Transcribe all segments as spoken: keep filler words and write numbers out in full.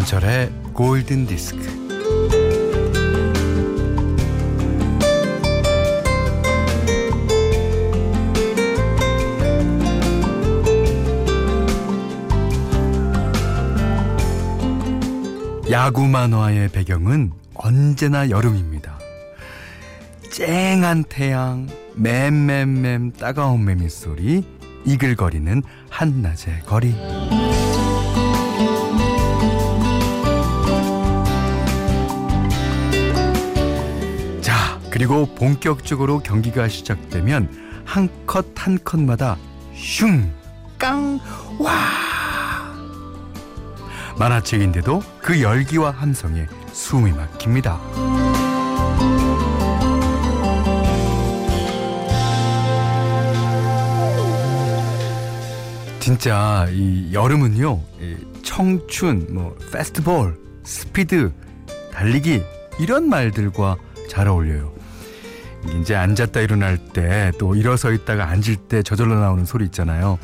김현철의 골든디스크. 야구 만화의 배경은 언제나 여름입니다. 쨍한 태양, 맴맴맴 따가운 매미소리, 이글거리는 한낮의 거리. 자, 그리고 본격적으로 경기가 시작되면 한 컷 한 컷마다 슝, 깡, 와! 만화책인데도 그 열기와 함성에 숨이 막힙니다. 진짜 이 여름은요, 청춘, 뭐 페스티벌, 스피드, 달리기 이런 말들과 잘 어울려요. 이제 앉았다 일어날 때, 또 일어서 있다가 앉을 때 저절로 나오는 소리 있잖아요.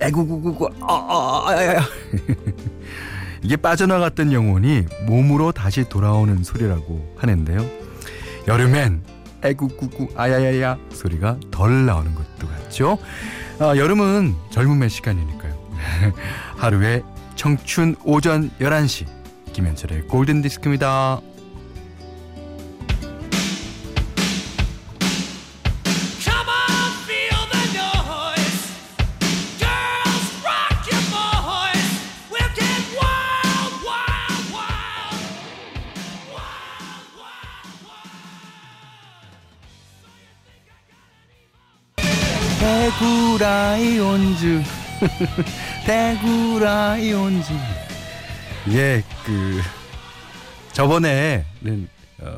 에구구구구, 아아아아야. 이게 빠져나갔던 영혼이 몸으로 다시 돌아오는 소리라고 하는데요. 여름엔 에구구구 아야야야 소리가 덜 나오는 것도 같죠. 아, 여름은 젊음의 시간이니까요. 하루에 청춘 오전 열한 시 김현철의 골든디스크입니다. 대구라이온즈 대구라이온즈. 예, 그 저번에는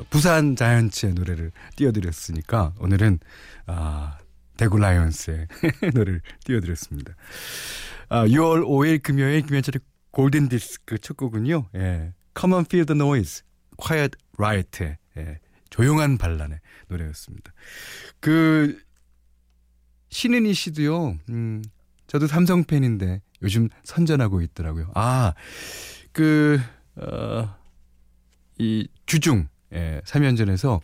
부산 자이언츠의 노래를 띄워드렸으니까 오늘은 아, 대구 라이온스의 노래를 띄워드렸습니다. 아, 유월 오일 금요일 김현철의 골든디스크 첫 곡은요, 예, Come on Feel the Noise, Quiet Riot, 예, 조용한 반란의 노래였습니다. 그 신은희 씨도요, 음, 저도 삼성 팬인데 요즘 선전하고 있더라고요. 아, 그, 어, 이 주중, 예, 삼 연전에서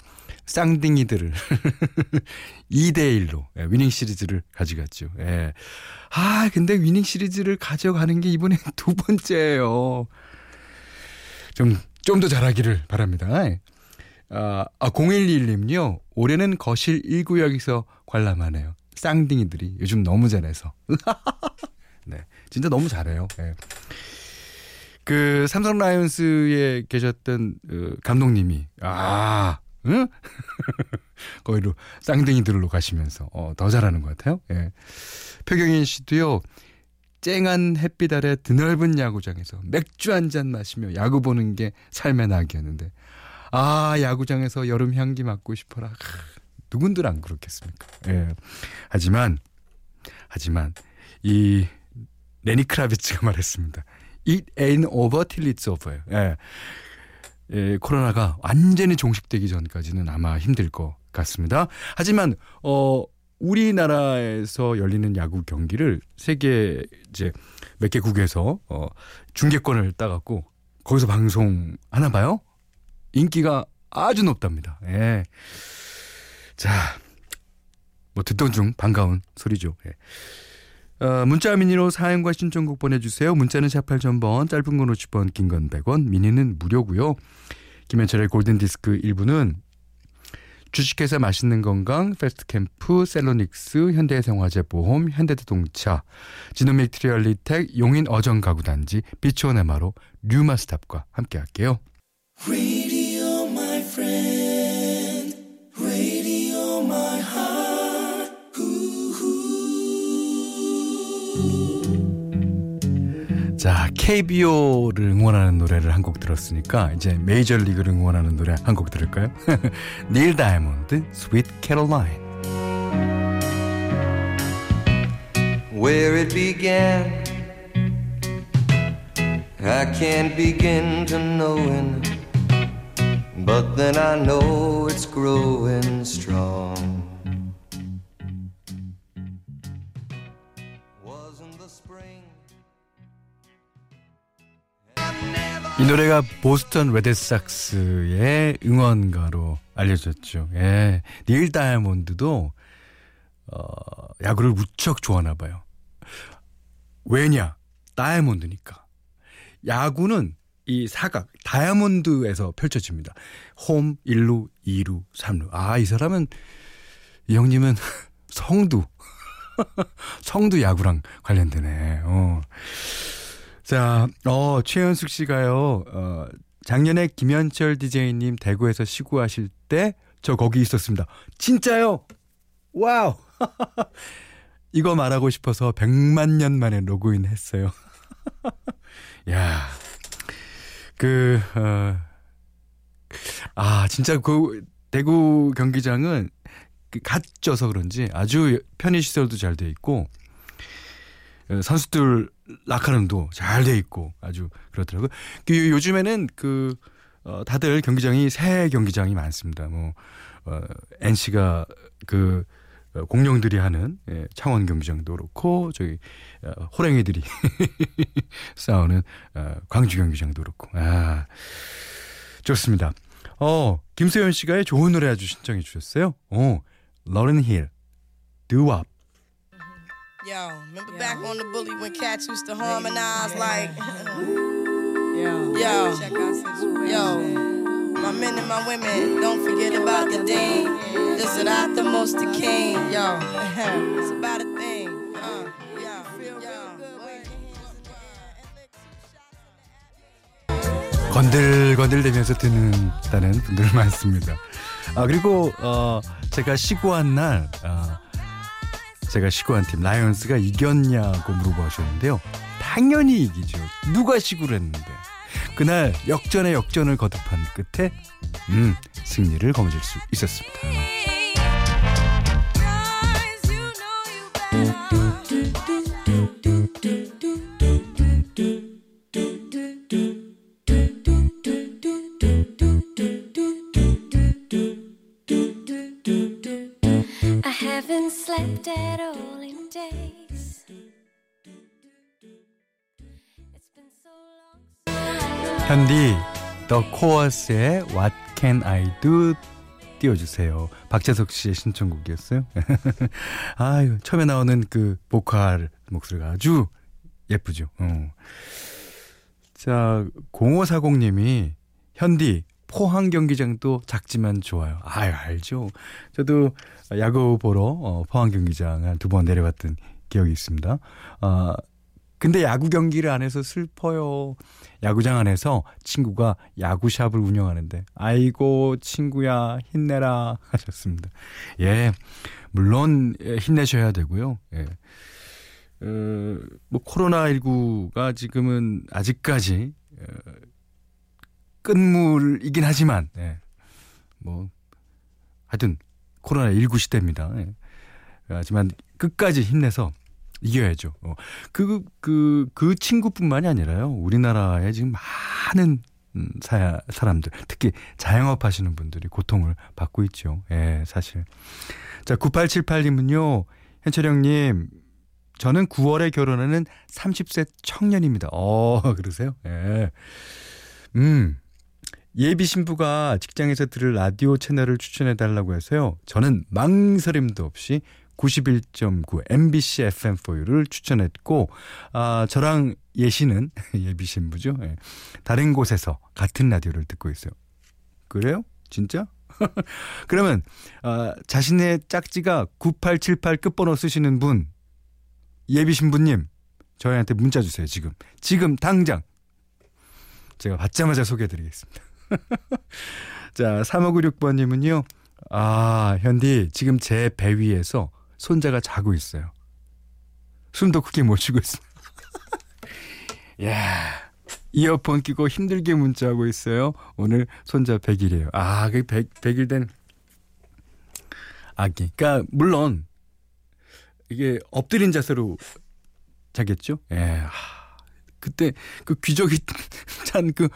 쌍둥이들을 이 대 일로 예, 위닝 시리즈를 가져갔죠. 예. 아, 근데 위닝 시리즈를 가져가는 게 이번에 두 번째예요. 좀, 좀 더 잘하기를 바랍니다. 예. 아, 아, 공일이일 님요, 올해는 거실 일 구역에서 관람하네요. 쌍둥이들이 요즘 너무 잘해서. 네, 진짜 너무 잘해요. 네. 그 삼성 라이온스에 계셨던 그 감독님이 아, 응? 거기로 쌍둥이들로 가시면서 어, 더 잘하는 것 같아요. 네. 표경인 씨도요, 쨍한 햇빛 아래 드넓은 야구장에서 맥주 한잔 마시며 야구 보는 게 삶의 낙이었는데, 아, 야구장에서 여름 향기 맡고 싶어라. 누군들 안 그렇겠습니까? 예. 하지만, 하지만, 이, 레니 크라비츠가 말했습니다. It ain't over till it's over. 예. 예, 코로나가 완전히 종식되기 전까지는 아마 힘들 것 같습니다. 하지만, 어, 우리나라에서 열리는 야구 경기를 세계, 이제, 몇 개국에서, 어, 중계권을 따갖고, 거기서 방송 하나 봐요? 인기가 아주 높답니다. 예. 자, 뭐 듣던 중 반가운 소리죠. 예. 어, 문자 미니로 사연과 신청곡 보내주세요. 문자는 샷 팔천 번, 짧은 건 오십 원, 긴 건 백 원, 미니는 무료고요. 김현철의 골든디스크 일부는 주식회사 맛있는 건강, 패스트캠프, 셀로닉스, 현대해상화재보험, 현대자동차, 지노믹트리얼리텍, 용인 어정가구단지, 비치원에마로 류마스탑과 함께할게요. Radio, my friend. 자, 케이비오를 응원하는 노래를 한 곡 들었으니까 이제 메이저리그를 응원하는 노래 한 곡 들을까요? 닐 다이아몬드, Sweet Caroline. Where it began I can't begin to knowin', but then I know it's growing strong. Wasn't the spring. Never 이 노래가 보스턴 레드삭스의 응원가로 알려졌죠. 예. 닐 다이아몬드도 어, 야구를 무척 좋아하나 봐요. 왜냐? 다이아몬드니까. 야구는 이 사각, 다이아몬드에서 펼쳐집니다. 홈, 일 루, 이 루, 삼 루. 아, 이 사람은, 이 형님은 성두. 성두 야구랑 관련되네. 어. 자, 어, 최현숙 씨가요, 어, 작년에 김현철 디제이님 대구에서 시구하실 때 저 거기 있었습니다. 진짜요? 와우! 이거 말하고 싶어서 백만 년 만에 로그인 했어요. 야, 그, 어, 아, 진짜 그 대구 경기장은 갓 쪄서 그런지 아주 편의시설도 잘 돼 있고, 선수들 낙하름도 잘 돼 있고 아주 그렇더라고요. 그 요즘에는 그 어, 다들 경기장이 새 경기장이 많습니다. 뭐 어, 엔씨가 그 어, 공룡들이 하는 예, 창원 경기장도 그렇고 저기 어, 호랭이들이 싸우는 어, 광주 경기장도 그렇고 아 좋습니다. 어 김소연 씨가 좋은 노래 아주 신청해 주셨어요. 어 Lauren Hill, Do Up. Yo, remember yo. Back on the bully when cats used to harmonize like yo, yo, check our situation. Yo, my men and my women, don't forget about the dean. This is not the most the king, yo. It's about a thing. Uh, yo, feel good when he's shot. 건들건들대면서 듣는다는 분들 많습니다. 아 그리고 어, 제가 시구한 날. 어, 제가 시구한 팀 라이언스가 이겼냐고 물어보 하셨는데요. 당연히 이기죠. 누가 시구를 했는데. 그날 역전에 역전을 거듭한 끝에 음, 승리를 거머쥘 수 있었습니다. 현디 더 코어스의 What Can I Do? 띄워주세요. 박재석 씨의 신청곡이었어요. 아유 처음에 나오는 그 보컬 목소리가 아주 예쁘죠. 어. 자 공오사공님이 현디 포항 경기장도 작지만 좋아요. 아유 알죠. 저도 야구 보러 어, 포항 경기장 한 두 번 내려갔던 기억이 있습니다. 어, 근데 야구 경기를 안 해서 슬퍼요. 야구장 안에서 친구가 야구샵을 운영하는데 아이고 친구야 힘내라 하셨습니다. 예, 물론 힘내셔야 되고요. 예. 어, 뭐 코로나십구가 지금은 아직까지 어, 끝물이긴 하지만 예. 뭐 하여튼 코로나십구 시대입니다. 예. 하지만 끝까지 힘내서 이겨야죠. 어. 그, 그, 그 친구뿐만이 아니라요. 우리나라에 지금 많은 사, 사람들, 특히 자영업 하시는 분들이 고통을 받고 있죠. 예, 사실. 자, 구팔칠팔님은요. 현철 형님, 저는 구월에 결혼하는 삼십 세 청년입니다. 어, 그러세요? 예. 음. 예비 신부가 직장에서 들을 라디오 채널을 추천해달라고 해서요. 저는 망설임도 없이 구십일 점 구 엠비씨 에프엠 포유를 추천했고 아, 저랑 예시는 예비신부죠. 예. 다른 곳에서 같은 라디오를 듣고 있어요. 그래요? 진짜? 그러면 아, 자신의 짝지가 구팔칠팔 끝번호 쓰시는 분 예비신부님 저희한테 문자 주세요. 지금. 지금 당장. 제가 받자마자 소개해드리겠습니다. 자, 삼오구육번님은요. 아 현디 지금 제 배 위에서 손자가 자고 있어요. 숨도 크게 못 쉬고 있어요. 야 이어폰 끼고 힘들게 문자하고 있어요. 오늘 손자 백 일이에요. 아 그 백 일 된 아기. 그러니까 물론 이게 엎드린 자세로 자겠죠. 예. 아, 그때 그 귀족이 찬 그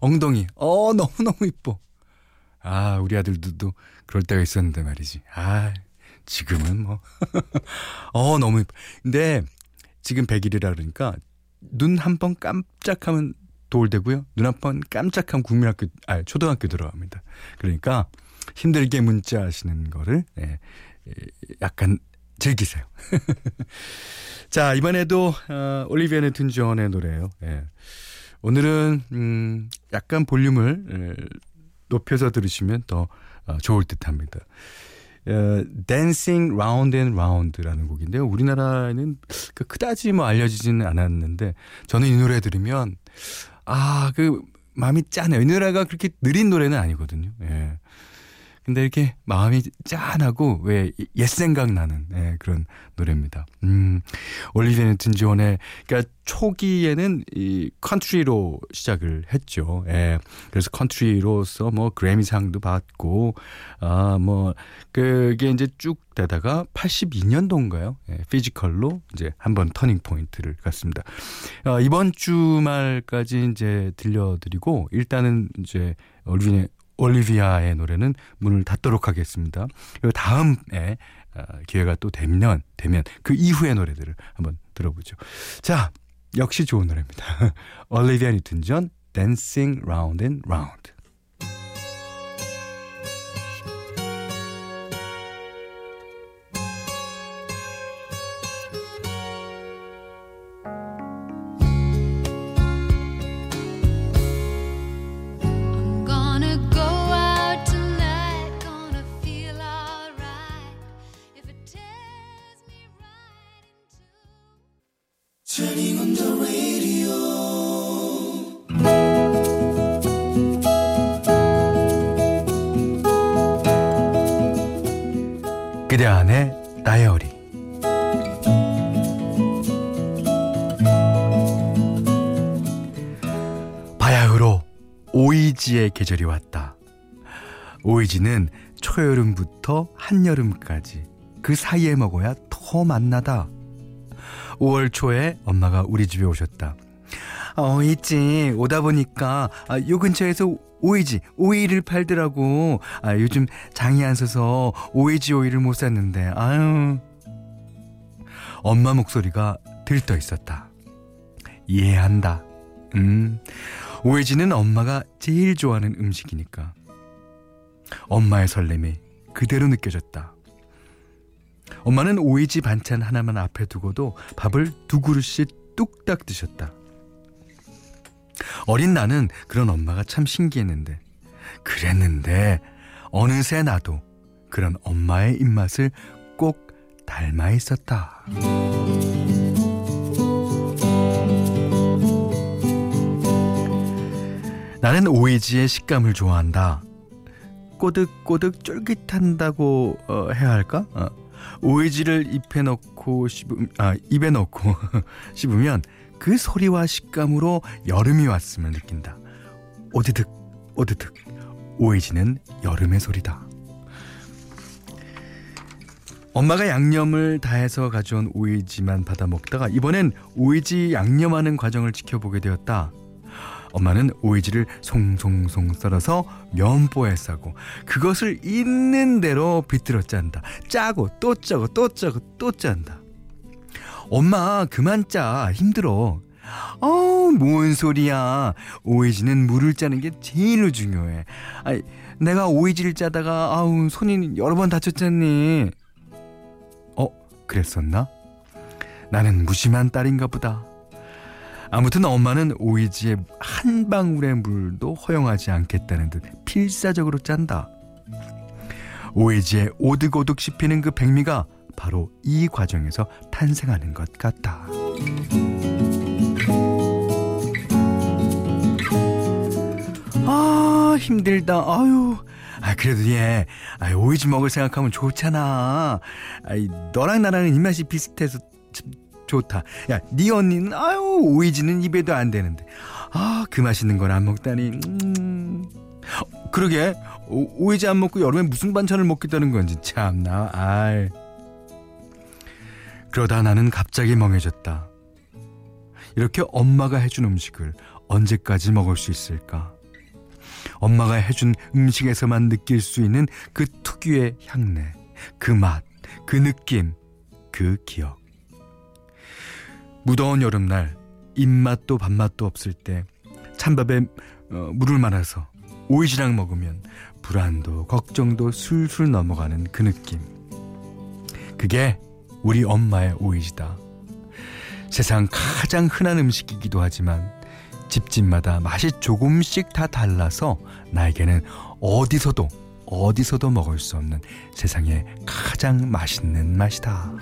엉덩이. 어 너무 너무 이뻐. 아, 우리 아들들도 그럴 때가 있었는데 말이지. 아, 지금은 뭐. 어, 너무. 근데 지금 백 일이라 그러니까 눈 한 번 깜짝하면 돌되고요. 눈 한 번 깜짝한 국민학교, 아 초등학교 들어갑니다. 그러니까 힘들게 문자하시는 거를 예, 약간 즐기세요. 자, 이번에도 어, 올리비아 뉴튼 존의 노래예요. 예. 오늘은 음, 약간 볼륨을 예, 높여서 들으시면 더 어, 좋을 듯합니다. 어, Dancing Round and Round라는 곡인데요. 우리나라에는 그 그다지 뭐 알려지지는 않았는데 저는 이 노래 들으면 아, 그 마음이 짠해요. 이 노래가 그렇게 느린 노래는 아니거든요. 예. 근데 이렇게 마음이 짠하고 왜 옛 생각 나는 예, 그런 노래입니다. 음, 올리비아 뉴튼 존의 그러니까 초기에는 이 컨트리로 시작을 했죠. 예, 그래서 컨트리로서 뭐 그래미상도 받고 아, 뭐 그게 이제 쭉 되다가 팔십이 년도인가요? 예, 피지컬로 이제 한번 터닝 포인트를 갔습니다. 아, 이번 주말까지 이제 들려드리고 일단은 이제 올리비아 올리비아의 노래는 문을 닫도록 하겠습니다. 그리고 다음에 기회가 또 되면, 되면 그 이후의 노래들을 한번 들어보죠. 자, 역시 좋은 노래입니다. 올리비아 뉴튼 존, Dancing Round and Round. 그대 안의 다이어리. 바야흐로 오이지의 계절이 왔다. 오이지는 초여름부터 한여름까지 그 사이에 먹어야 더 맛나다. 오월 초에 엄마가 우리 집에 오셨다. 오이지 오다 보니까 아, 요 근처에서 오이지 오이를 팔더라고. 아, 요즘 장이 안 서서 오이지 오이를 못 샀는데. 아유. 엄마 목소리가 들떠 있었다. 이해한다. 음, 오이지는 엄마가 제일 좋아하는 음식이니까. 엄마의 설렘이 그대로 느껴졌다. 엄마는 오이지 반찬 하나만 앞에 두고도 밥을 두 그릇씩 뚝딱 드셨다. 어린 나는 그런 엄마가 참 신기했는데 그랬는데 어느새 나도 그런 엄마의 입맛을 꼭 닮아 있었다. 나는 오이지의 식감을 좋아한다. 꼬득꼬득 쫄깃한다고 어, 해야 할까? 어. 오이지를 입에 넣고 씹음, 아, 입에 넣고 씹으면 그 소리와 식감으로 여름이 왔음을 느낀다. 오드득 오드득 오이지는 여름의 소리다. 엄마가 양념을 다해서 가져온 오이지만 받아 먹다가 이번엔 오이지 양념하는 과정을 지켜보게 되었다. 엄마는 오이지를 송송송 썰어서 면보에 싸고 그것을 있는 대로 비틀어 짠다. 짜고 또 짜고 또 짜고 또 짠다. 엄마 그만 짜, 힘들어. 어우, 뭔 소리야. 오이지는 물을 짜는 게 제일로 중요해. 아이, 내가 오이지를 짜다가 아우 손이 여러 번 다쳤잖니. 어, 그랬었나? 나는 무심한 딸인가 보다. 아무튼 엄마는 오이지의 한 방울의 물도 허용하지 않겠다는 듯 필사적으로 짠다. 오이지의 오득오득 씹히는 그 백미가 바로 이 과정에서 탄생하는 것 같다. 아, 힘들다. 아유. 아, 그래도 얘 아, 오이지 먹을 생각하면 좋잖아. 아이, 너랑 나랑은 입맛이 비슷해서 참 좋다. 야, 네 언니는 아유 오이지는 입에도 안 되는데. 아, 그 맛있는 걸 안 먹다니. 음. 그러게 오, 오이지 안 먹고 여름에 무슨 반찬을 먹겠다는 건지 참나. 아이. 그러다 나는 갑자기 멍해졌다. 이렇게 엄마가 해준 음식을 언제까지 먹을 수 있을까? 엄마가 해준 음식에서만 느낄 수 있는 그 특유의 향내, 그 맛, 그 느낌, 그 기억. 무더운 여름날 입맛도 밥맛도 없을 때 찬밥에 어, 물을 말아서 오이지랑 먹으면 불안도 걱정도 술술 넘어가는 그 느낌. 그게 우리 엄마의 오이지다. 세상 가장 흔한 음식이기도 하지만 집집마다 맛이 조금씩 다 달라서 나에게는 어디서도 어디서도 먹을 수 없는 세상의 가장 맛있는 맛이다.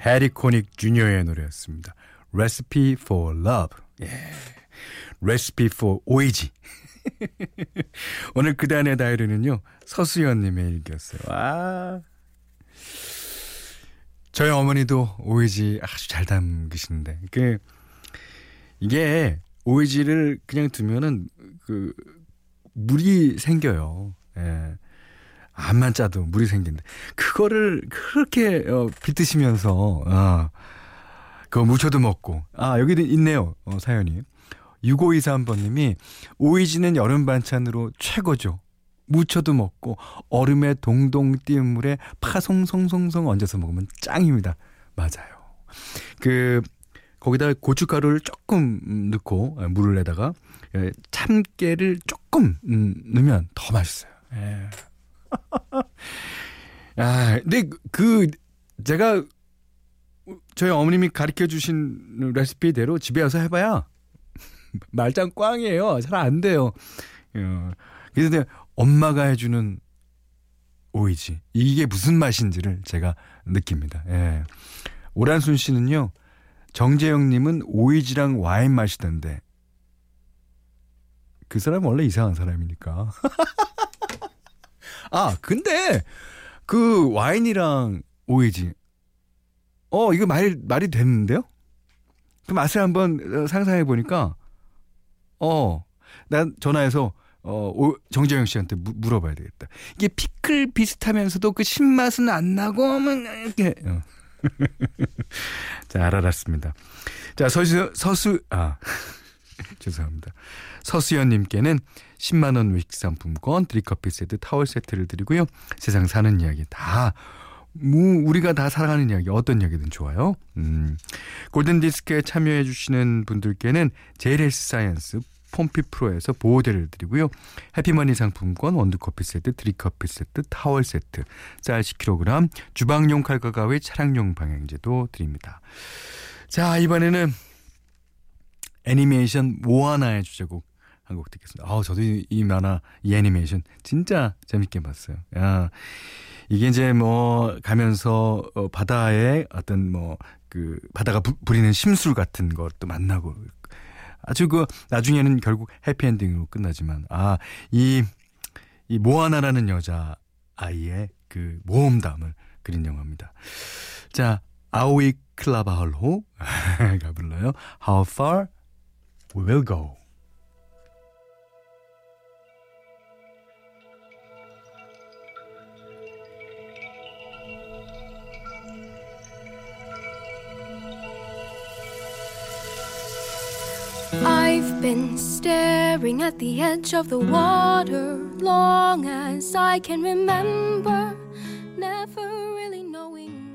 해리코닉 주니어의 노래였습니다. Recipe for Love. 예. Recipe for 오이지. 오늘 그단의 다이어리는요, 서수연님의 일기였어요. 와. 저희 어머니도 오이지 아주 잘 담그시는데, 그 이게 오이지를 그냥 두면은 그 물이 생겨요. 예. 암만 짜도 물이 생긴다. 그거를 그렇게 어, 빗드시면서 어, 그거 무쳐도 먹고. 아, 여기도 있네요. 어, 사연이. 육오이삼 번님이 오이지는 여름 반찬으로 최고죠. 무쳐도 먹고 얼음에 동동 띄운 물에 파송송송송 얹어서 먹으면 짱입니다. 맞아요. 그 거기다가 고춧가루를 조금 넣고 물을 내다가 참깨를 조금 넣으면 더 맛있어요. 예. 아, 근데 그 제가 저희 어머님이 가르쳐주신 레시피대로 집에 와서 해봐야 말짱 꽝이에요. 잘 안 돼요. 그런데 엄마가 해주는 오이지, 이게 무슨 맛인지를 제가 느낍니다. 예. 오란순 씨는요, 정재영님은 오이지랑 와인 마시던데, 그 사람은 원래 이상한 사람이니까. 아, 근데 그 와인이랑 오이지, 어 이거 말이 말이 됐는데요? 그 맛을 한번 상상해 보니까, 어 난 전화해서 어 정재영 씨한테 무, 물어봐야 되겠다. 이게 피클 비슷하면서도 그 신맛은 안 나고 막 이렇게. 어. 자, 알아봤습니다. 자, 서수 서수 아. 죄송합니다. 서수연님께는 십만 원 외식 상품권, 드립커피 세트, 타월 세트를 드리고요. 세상 사는 이야기 다, 뭐, 우리가 다 사랑하는 이야기, 어떤 이야기든 좋아요. 음. 골든디스크에 참여해주시는 분들께는 제이엘에스 사이언스 폼피 프로에서 보호대를 드리고요. 해피머니 상품권, 원두커피 세트, 드립커피 세트, 타월 세트, 쌀 십 킬로그램, 주방용 칼과 가위, 차량용 방향제도 드립니다. 자, 이번에는 애니메이션 모아나의 주제곡 한 곡 듣겠습니다. 아, 저도 이, 이 만화, 이 애니메이션 진짜 재밌게 봤어요. 야, 이게 이제 뭐 가면서 어, 바다에 어떤 뭐 그 바다가 부, 부리는 심술 같은 것도 만나고, 아주 그 나중에는 결국 해피엔딩으로 끝나지만, 아, 이, 이 모아나라는 여자 아이의 그 모험담을 그린 영화입니다. 자, 아오이 클라바홀호가 불러요. How Far We will go. I've been staring at the edge of the water long as I can remember, never really knowing.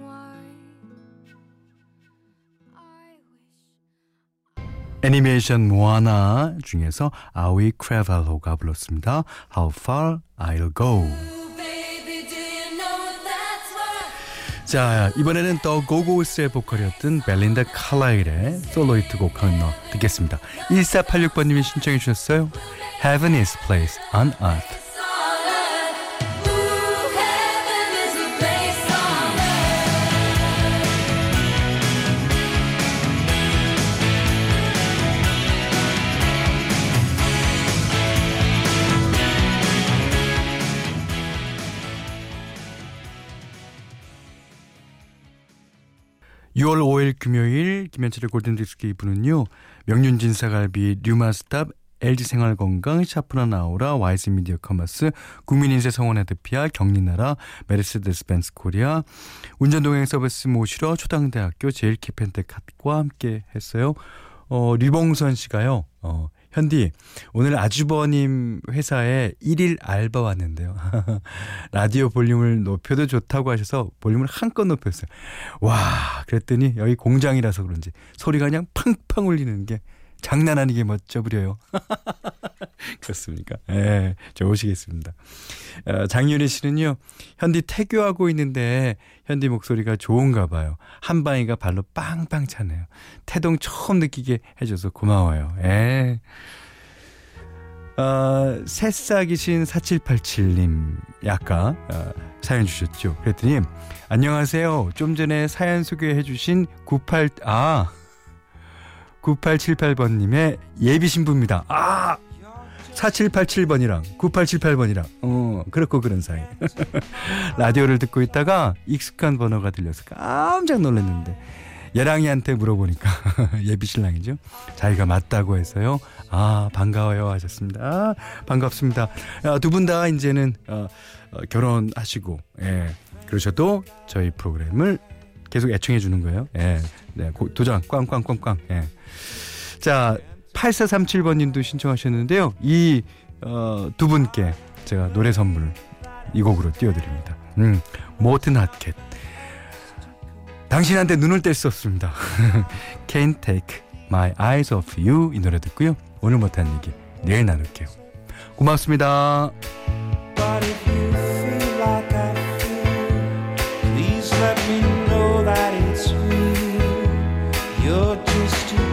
애니메이션 모아나 중에서 Auli'i Cravalho가 불렀습니다. How Far I'll Go. 자, 이번에는 더 고고스의 보컬이었던 벨린다 칼라일의 솔로 히트곡 하나 듣겠습니다. 일사팔육 번님이 신청해 주셨어요. Heaven is a place on earth. 유월 오일 금요일 김현철의 골든디스크 이 부는요, 명륜진사갈비, 류마스탑, 엘지생활건강, 샤프란 아우라, 와이즈미디어 커머스, 국민인세 성원에드피아, 경리나라, 메르세데스벤스 코리아, 운전동행 서비스 모시러 초당대학교 제일키펜텍과 함께 했어요. 어, 류봉선 씨가요. 어, 현디, 오늘 아주버님 회사에 일일 알바 왔는데요. 라디오 볼륨을 높여도 좋다고 하셔서 볼륨을 한껏 높였어요. 와, 그랬더니 여기 공장이라서 그런지 소리가 그냥 팡팡 울리는 게 장난 아니게 멋져버려요. 그렇습니까? 예, 네, 저 오시겠습니다. 장윤희 씨는요, 현디 태교하고 있는데 현디 목소리가 좋은가 봐요. 한 방이가 발로 빵빵 차네요. 태동 처음 느끼게 해줘서 고마워요. 예. 어, 새싹이신 사칠팔칠님 약간 어, 사연 주셨죠. 그랬더니 안녕하세요. 좀 전에 사연 소개해 주신 구십팔... 아... 구팔칠팔번님의 예비신부입니다. 아! 사칠팔칠번이랑 구팔칠팔번이랑 어 그렇고 그런 사이 라디오를 듣고 있다가 익숙한 번호가 들려서 깜짝 놀랐는데 예랑이한테 물어보니까 예비신랑이죠. 자기가 맞다고 해서요. 아 반가워요 하셨습니다. 아, 반갑습니다. 아, 두 분 다 이제는 어, 어, 결혼하시고 예, 그러셔도 저희 프로그램을 계속 애청해 주는 거예요. 예. 네. 도장 꽝꽝꽝꽝. 예. 자, 팔사삼칠번 님도 신청하셨는데요. 이 어, 두 분께 제가 노래 선물 이 곡으로 띄워 드립니다. 음. 모튼 하켓. 당신한테 눈을 뗄 수 없습니다. Can't take my eyes off you 이 노래 듣고요. 오늘 못한 얘기 내일 나눌게요. 고맙습니다. Let me know that it's real. You're just too